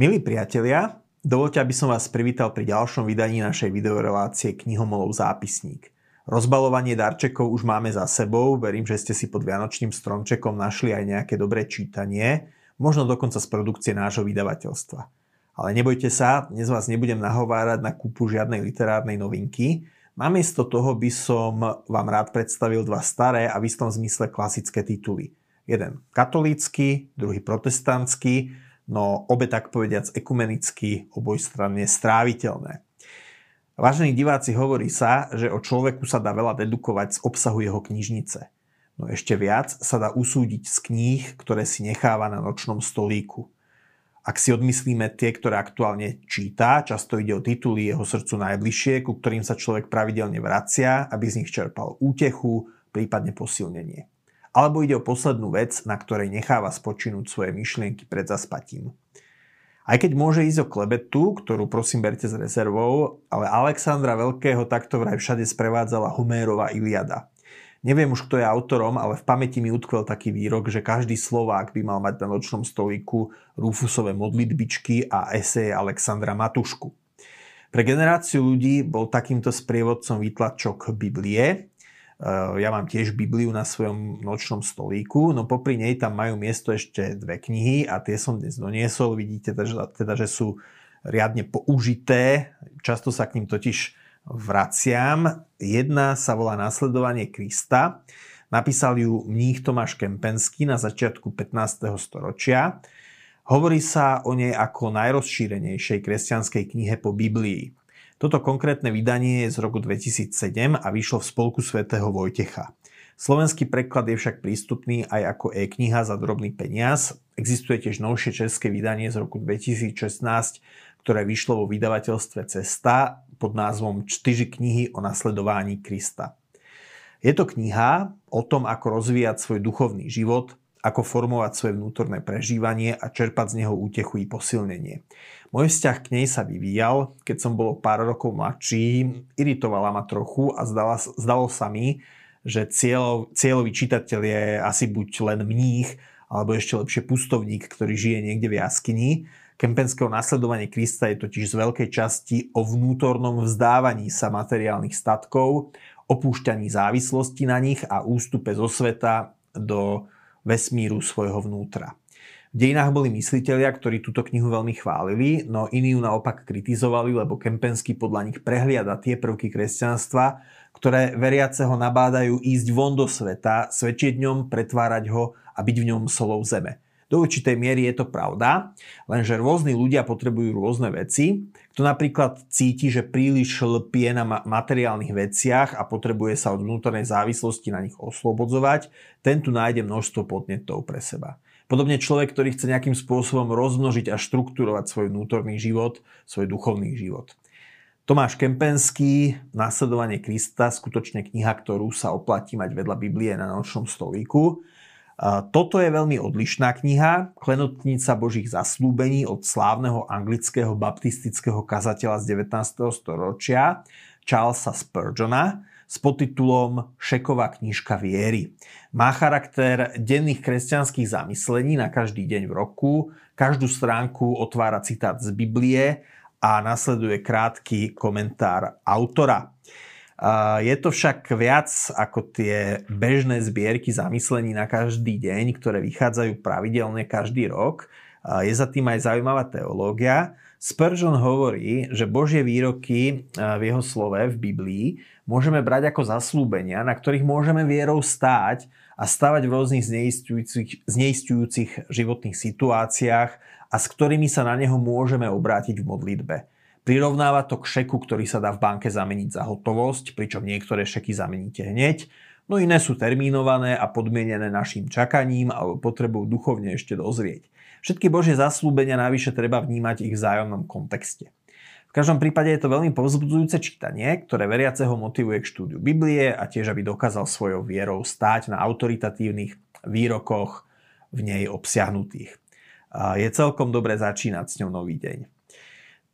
Milí priatelia, dovoľte, aby som vás privítal pri ďalšom vydaní našej videorelácie Knihomolov zápisník. Rozbalovanie darčekov už máme za sebou, verím, že ste si pod vianočným stromčekom našli aj nejaké dobré čítanie, možno dokonca z produkcie nášho vydavateľstva. Ale nebojte sa, dnes vás nebudem nahovárať na kúpu žiadnej literárnej novinky. Namiesto toho by som vám rád predstavil dva staré a v istom zmysle klasické tituly. Jeden katolícky, druhý protestantský, no obe tak povediac ekumenicky, obojstranne stráviteľné. Vážení diváci, hovorí sa, že o človeku sa dá veľa dedukovať z obsahu jeho knižnice. No ešte viac sa dá usúdiť z kníh, ktoré si necháva na nočnom stolíku. Ak si odmyslíme tie, ktoré aktuálne číta, často ide o tituly jeho srdcu najbližšie, ku ktorým sa človek pravidelne vracia, aby z nich čerpal útechu, prípadne posilnenie. Alebo ide o poslednú vec, na ktorej necháva spočinúť svoje myšlienky pred zaspatím. Aj keď môže ísť o klebetu, ktorú prosím berte s rezervou, ale Alexandra Veľkého takto vraj všade sprevádzala Homérova Iliada. Neviem už, kto je autorom, ale v pamäti mi utkvel taký výrok, že každý Slovák by mal mať na nočnom stolíku Rúfusove modlitbičky a eseje Alexandra Matušku. Pre generáciu ľudí bol takýmto sprievodcom výtlačok Biblie. Ja mám tiež Bibliu na svojom nočnom stolíku, no popri nej tam majú miesto ešte dve knihy a tie som dnes doniesol. Vidíte teda, že sú riadne použité, často sa k nim totiž vraciam. Jedna sa volá Nasledovanie Krista. Napísal ju mních Tomáš Kempenský na začiatku 15. storočia. Hovorí sa o nej ako najrozšírenejšej kresťanskej knihe po Biblii. Toto konkrétne vydanie je z roku 2007 a vyšlo v spolku svätého Vojtecha. Slovenský preklad je však prístupný aj ako e-kniha za drobný peniaz. Existuje tiež novšie české vydanie z roku 2016, ktoré vyšlo vo vydavateľstve Cesta pod názvom 4 knihy o nasledovaní Krista. Je to kniha o tom, ako rozvíjať svoj duchovný život, ako formovať svoje vnútorné prežívanie a čerpať z neho útechu i posilnenie. Môj vzťah k nej sa vyvíjal, keď som bol pár rokov mladší, iritovala ma trochu a zdalo sa mi, že cieľový čitateľ je asi buď len mních, alebo ešte lepšie pustovník, ktorý žije niekde v jaskyni. Kempenského Nasledovanie Krista je totiž z veľkej časti o vnútornom vzdávaní sa materiálnych statkov, opúšťaní závislosti na nich a ústupe zo sveta do vesmíru svojho vnútra. V dejinách boli myslitelia, ktorí túto knihu veľmi chválili, no iní ju naopak kritizovali, lebo Kempenský podľa nich prehliada tie prvky kresťanstva, ktoré veriaceho nabádajú ísť von do sveta, svedčiť ňom, pretvárať ho a byť v ňom solou zeme. Do určitej miery je to pravda, lenže rôzni ľudia potrebujú rôzne veci. Kto napríklad cíti, že príliš lpie na materiálnych veciach a potrebuje sa od vnútornej závislosti na nich oslobodzovať, ten tu nájde množstvo podnetov pre seba. Podobne človek, ktorý chce nejakým spôsobom rozmnožiť a štruktúrovať svoj vnútorný život, svoj duchovný život. Tomáš Kempenský, Nasledovanie Krista, skutočne kniha, ktorú sa oplatí mať vedľa Biblie na nočnom stolíku. Toto je veľmi odlišná kniha, Klenotnica božích zaslúbení od slávneho anglického baptistického kazateľa z 19. storočia Charlesa Spurgeona s podtitulom Šeková knižka viery. Má charakter denných kresťanských zamyslení na každý deň v roku, každú stránku otvára citát z Biblie a nasleduje krátky komentár autora. Je to však viac ako tie bežné zbierky zamyslení na každý deň, ktoré vychádzajú pravidelne každý rok. Je za tým aj zaujímavá teológia. Spurgeon hovorí, že Božie výroky v jeho slove v Biblii môžeme brať ako zasľúbenia, na ktorých môžeme vierou stáť a stavať v rôznych zneistujúcich životných situáciách a s ktorými sa na neho môžeme obrátiť v modlitbe. Prirovnáva to k šeku, ktorý sa dá v banke zameniť za hotovosť, pričom niektoré šeky zameníte hneď, no iné sú termínované a podmienené našim čakaním alebo potrebou duchovne ešte dozrieť. Všetky Božie zasľúbenia navyše treba vnímať ich v vzájomnom kontexte. V každom prípade je to veľmi povzbudzujúce čítanie, ktoré veriaceho motivuje k štúdiu Biblie a tiež, aby dokázal svojou vierou stáť na autoritatívnych výrokoch v nej obsiahnutých. Je celkom dobre začínať s ňou nový deň.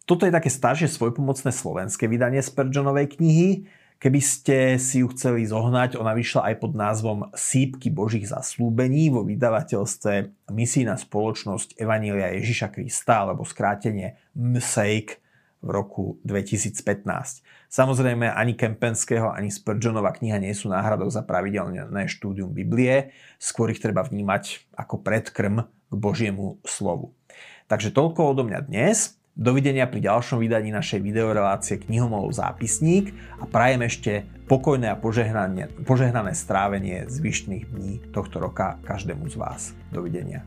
Toto je také staršie svojpomocné slovenské vydanie Spurgeonovej knihy. Keby ste si ju chceli zohnať, ona vyšla aj pod názvom Sýpky božích zaslúbení vo vydavateľstve Misína spoločnosť Evanília Ježíša Krista, alebo skrátenie MSEK v roku 2015. Samozrejme, ani Kempenského, ani Spurgeonova kniha nie sú náhradou za pravidelné štúdium Biblie, skôr ich treba vnímať ako predkrm k Božiemu slovu. Takže toľko odo mňa dnes. Dovidenia pri ďalšom vydaní našej videorelácie Knihomolov zápisník a prajem ešte pokojné a požehnané strávenie zvyšných dní tohto roka každému z vás. Dovidenia.